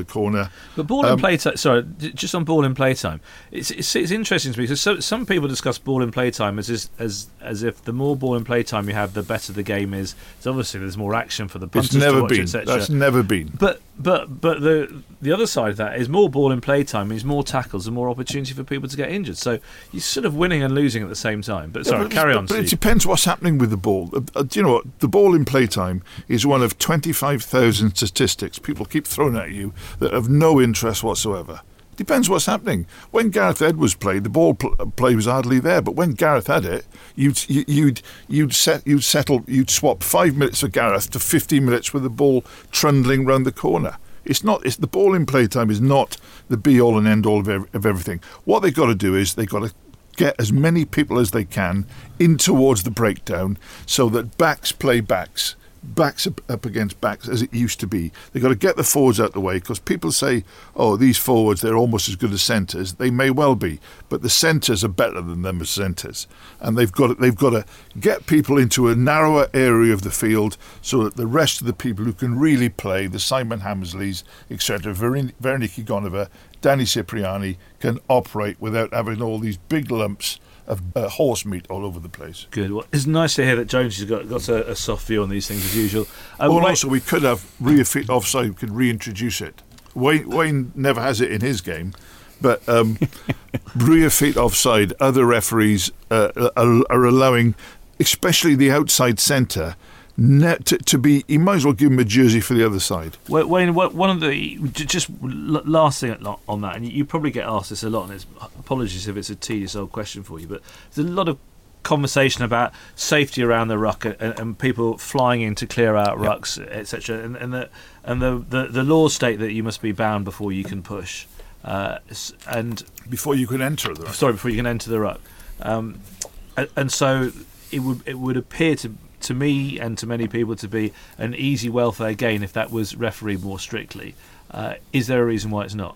the corner. But ball in playtime. Sorry, just on ball in playtime. It's interesting to me because some people discuss ball in playtime as if the more ball in playtime you have, the better the game is. So obviously there's more action for the punters to watch, etc. That's never been. But the other side of that is more ball in playtime means more tackles and more opportunity for people to get injured. So you're sort of winning and losing at the same time. But sorry, carry on. But Steve. It depends what's happening with the ball. Do you know what? The ball in playtime is one of 25,000 statistics people keep throwing at you that have no interest whatsoever. Depends what's happening. When Gareth Edwards played, the ball play was hardly there. But when Gareth had it, you'd swap 5 minutes for Gareth to 15 minutes with the ball trundling round the corner. It's the ball in playtime is not the be all and end all of everything. What they've got to do is they've got to get as many people as they can in towards the breakdown so that backs play backs. Backs up against backs as it used to be. They've got to get the forwards out of the way because people say, oh, these forwards, they're almost as good as centres. They may well be, but the centres are better than them as centres. And they've got to get people into a narrower area of the field so that the rest of the people who can really play, the Simon Hamersleys, etc., Veronika Igonova, Danny Cipriani, can operate without having all these big lumps of horse meat all over the place. Good. Well, it's nice to hear that Jones has got a soft view on these things as usual. Also, we could have offside. We could reintroduce it. Wayne never has it in his game, but rear feet offside. Other referees are allowing, especially the outside centre. To be, you might as well give him a jersey for the other side. Wayne, one of the just last thing on that, and you probably get asked this a lot, and it's apologies if it's a tedious old question for you, but there's a lot of conversation about safety around the ruck and people flying in to clear out rucks, etc. And the laws state that you must be bound before you can push, and before you can enter the ruck. Sorry, before you can enter the ruck, and so it would appear to me and to many people to be an easy welfare gain if that was refereed more strictly. Is there a reason why it's not?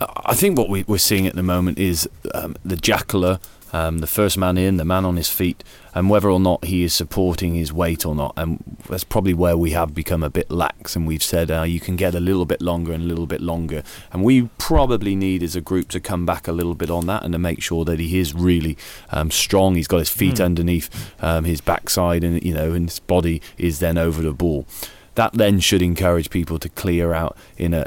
I think what we're seeing at the moment is the jackaler, the first man in, the man on his feet, and whether or not he is supporting his weight or not. And that's probably where we have become a bit lax, and we've said you can get a little bit longer. And we probably need as a group to come back a little bit on that and to make sure that he is really strong. He's got his feet underneath his backside, and and his body is then over the ball. That then should encourage people to clear out in a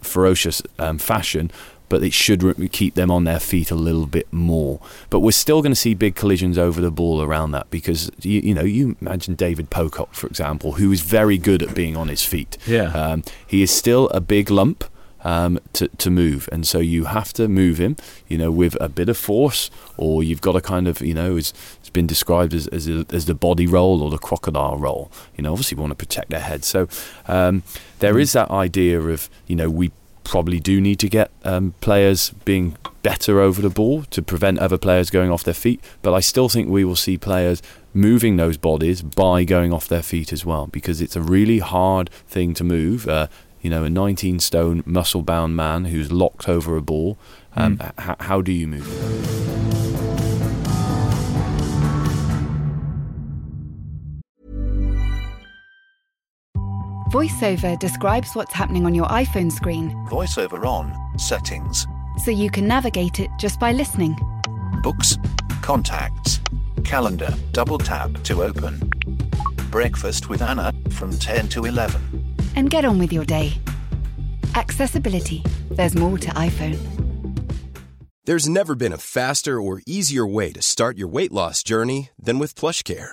ferocious fashion. But it should keep them on their feet a little bit more. But we're still going to see big collisions over the ball around that because, you imagine David Pocock, for example, who is very good at being on his feet. Yeah. He is still a big lump to move, and so you have to move him, with a bit of force, or you've got to kind of, it's been described as the body roll or the crocodile roll. Obviously we want to protect their head. So there is that idea of, we probably do need to get players being better over the ball to prevent other players going off their feet, but I still think we will see players moving those bodies by going off their feet as well, because it's a really hard thing to move. A 19 stone muscle bound man who's locked over a ball, how do you move him? VoiceOver describes what's happening on your iPhone screen. VoiceOver on, settings. So you can navigate it just by listening. Books, contacts, calendar, double tap to open. Breakfast with Anna from 10 to 11. And get on with your day. Accessibility, there's more to iPhone. There's never been a faster or easier way to start your weight loss journey than with PlushCare.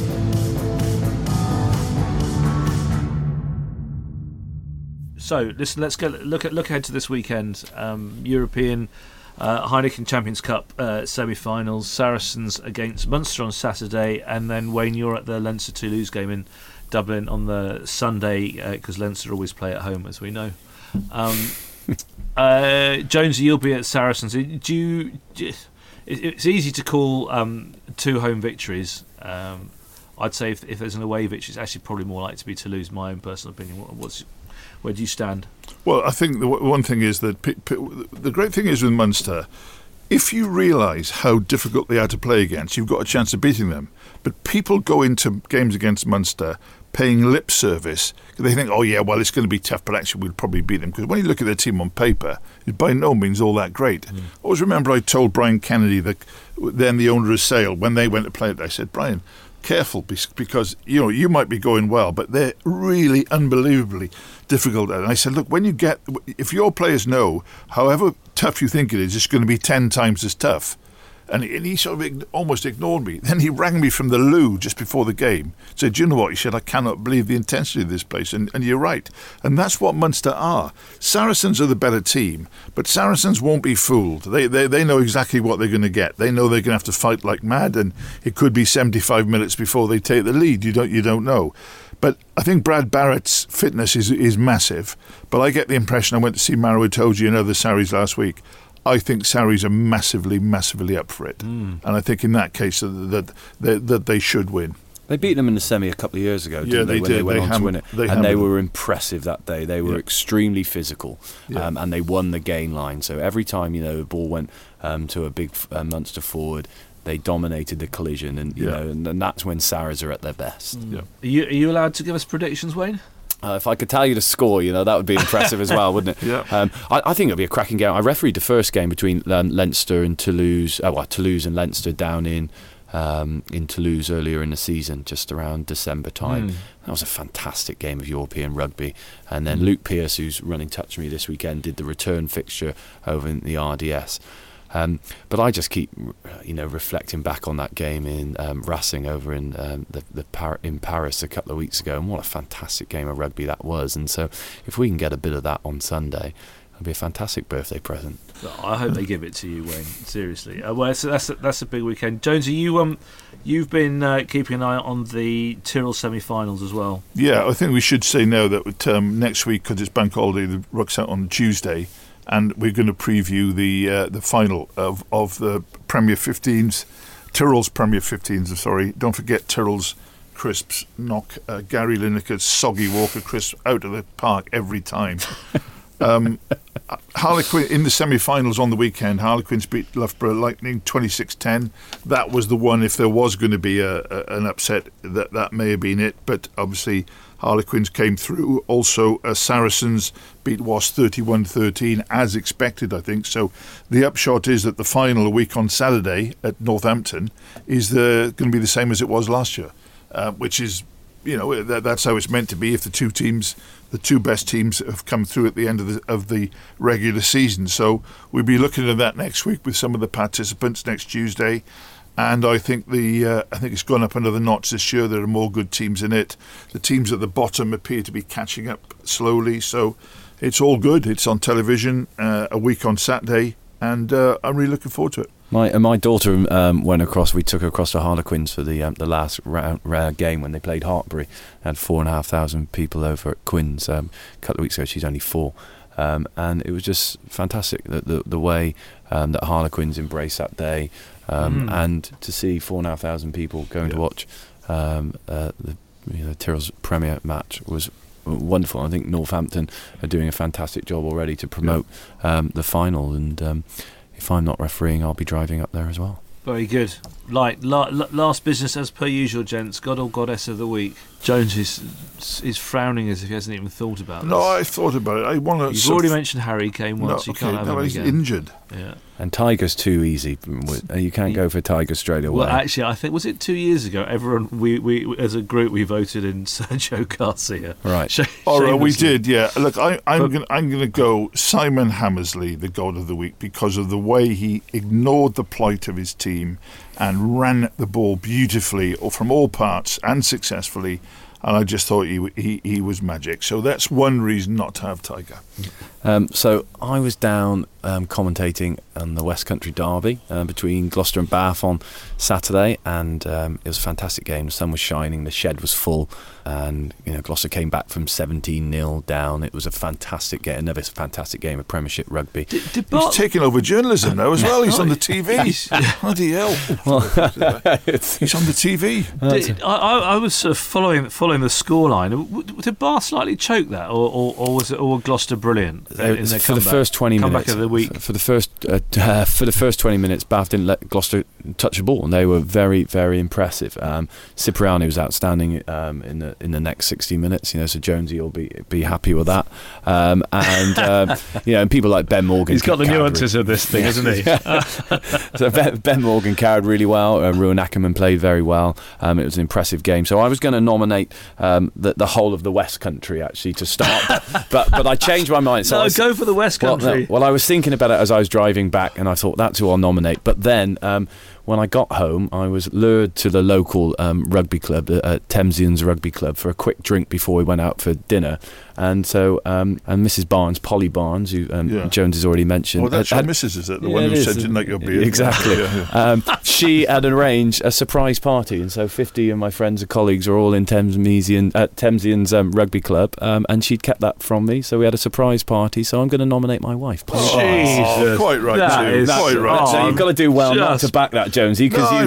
So listen, let's look ahead to this weekend. European Heineken Champions Cup semi-finals, Saracens against Munster on Saturday, and then Wayne, you're at the Leinster-Toulouse game in Dublin on the Sunday, because Leinster always play at home, as we know. Jonesy, you'll be at Saracens. It's easy to call two home victories. I'd say if there's an away victory, it's actually probably more likely to be Toulouse, my own personal opinion. Where do you stand? Well, I think the one thing is that the great thing is with Munster, if you realise how difficult they are to play against, you've got a chance of beating them. But people go into games against Munster paying lip service. They think, oh yeah, well, it's going to be tough, but actually we'll probably beat them. Because when you look at their team on paper, it's by no means all that great. Mm. I always remember I told Brian Kennedy, then the owner of Sale, when they went to play it, I said, Brian, careful, because you might be going well, but they're really unbelievably difficult. And I said, look, if your players know, however tough you think it is, it's going to be 10 times as tough. And he sort of almost ignored me. Then he rang me from the loo just before the game. Said, do you know what? He said, I cannot believe the intensity of this place. And you're right. And that's what Munster are. Saracens are the better team, but Saracens won't be fooled. They know exactly what they're going to get. They know they're going to have to fight like mad, and it could be 75 minutes before they take the lead. You don't know. But I think Brad Barrett's fitness is massive. But I get the impression, I went to see Maro Itoje and other Saris last week, I think Sarries are massively, massively up for it. Mm. And I think in that case that they should win. They beat them in the semi a couple of years ago, didn't they? Yeah, they did. When they went on to win it. And they were impressive that day. They were extremely physical, and they won the game line. So every time, the ball went to a big Munster forward, they dominated the collision, and and that's when Sarries are at their best. Mm. Yeah. Are you allowed to give us predictions, Wayne? If I could tell you the score, that would be impressive as well, wouldn't it? Yeah. I think it'll be a cracking game. I refereed the first game between Leinster and Toulouse. Toulouse and Leinster down in Toulouse earlier in the season, just around December time. Mm. That was a fantastic game of European rugby. And then Luke Pierce, who's run in touch with me this weekend, did the return fixture over in the RDS. But I just keep, reflecting back on that game in Racing over in in Paris a couple of weeks ago, and what a fantastic game of rugby that was. And so, if we can get a bit of that on Sunday, it'll be a fantastic birthday present. I hope they give it to you, Wayne. Seriously, so that's a big weekend. Jonesy, you've been keeping an eye on the Tyrrell semi-finals as well. Yeah, I think we should say now that next week, because it's bank holiday, the ruck's out on Tuesday. And we're going to preview the final of the Premier 15s, Tyrrell's Premier 15s. Sorry, don't forget Tyrrell's crisps knock Gary Lineker's soggy Walker crisps out of the park every time. Harlequin in the semi-finals on the weekend. Harlequins beat Loughborough Lightning 26-10. That was the one. If there was going to be an upset, that may have been it. But obviously, Harlequins came through. Also, Saracens beat Wasps 31-13, as expected, I think. So the upshot is that the final a week on Saturday at Northampton is going to be the same as it was last year, which is, that's how it's meant to be if the two best teams have come through at the end of the regular season. So we'll be looking at that next week with some of the participants next Tuesday. And I think I think it's gone up another notch this year. There are more good teams in it. The teams at the bottom appear to be catching up slowly. So it's all good. It's on television a week on Saturday. And I'm really looking forward to it. My daughter went across. We took her across to Harlequins for the last round game when they played Hartbury. They had 4,500 people over at Quinns a couple of weeks ago. She's only 4. And it was just fantastic the way that Harlequins embraced that day. And to see 4,500 people going to watch the Tyrrell's Premier match was wonderful. I think Northampton are doing a fantastic job already to promote the final, and if I'm not refereeing, I'll be driving up there as well. Very good. Last business as per usual, gents. God or Goddess of the Week. Jones is frowning as if he hasn't even thought about this. No, I thought about it. You've already mentioned Harry Kane once. No, you can't have him again. He's injured. Yeah. And Tiger's too easy. You can't go for Tiger straight away. Well, actually, I think, was it 2 years ago? Everyone, we as a group, we voted in Sergio Garcia. Right. We did, yeah. Look, I'm going to go Simon Hammersley, the God of the Week, because of the way he ignored the plight of his team and ran the ball beautifully from all parts and successfully. And I just thought he was magic. So that's one reason not to have Tiger. So I was down commentating on the West Country Derby between Gloucester and Bath on Saturday, and it was a fantastic game. The sun was shining, the shed was full, and Gloucester came back from 17-0 down. It was a fantastic game, another fantastic game of Premiership rugby. He's taking over journalism now as well. He's on the TV. Bloody hell! He's on the TV. I was following the scoreline. Did Bath slightly choke that, or was it all Gloucester brilliant in their comeback? The first 20 minutes. Comeback of the week. For the first 20 minutes, Bath didn't let Gloucester touch a ball, and they were very, very impressive. Cipriani was outstanding in the next 60 minutes, so Jonesy will be happy with that. And people like Ben Morgan. He's got the nuances of this thing, hasn't he? So Ben Morgan carried really well. Ruan Ackerman played very well. It was an impressive game. So I was going to nominate the whole of the West Country actually to start, but I changed my mind. So go for the West Country. Well, I was thinking about it as I was driving back, and I thought that's who I'll nominate. But then when I got home, I was lured to the local rugby club, Thamesians Rugby Club, for a quick drink before we went out for dinner. And so, and Mrs. Barnes, Polly Barnes, who Jones has already mentioned. Well, that's your Mrs., is it? The one who said didn't like your beard. Exactly. She had arranged a surprise party, and so 50 of my friends and colleagues are all in Thamesians Rugby Club, and she'd kept that from me, so we had a surprise party, so I'm going to nominate my wife, Polly. Oh, quite right, quite right. So you've got to do well not to back that, Jonesy, because her. I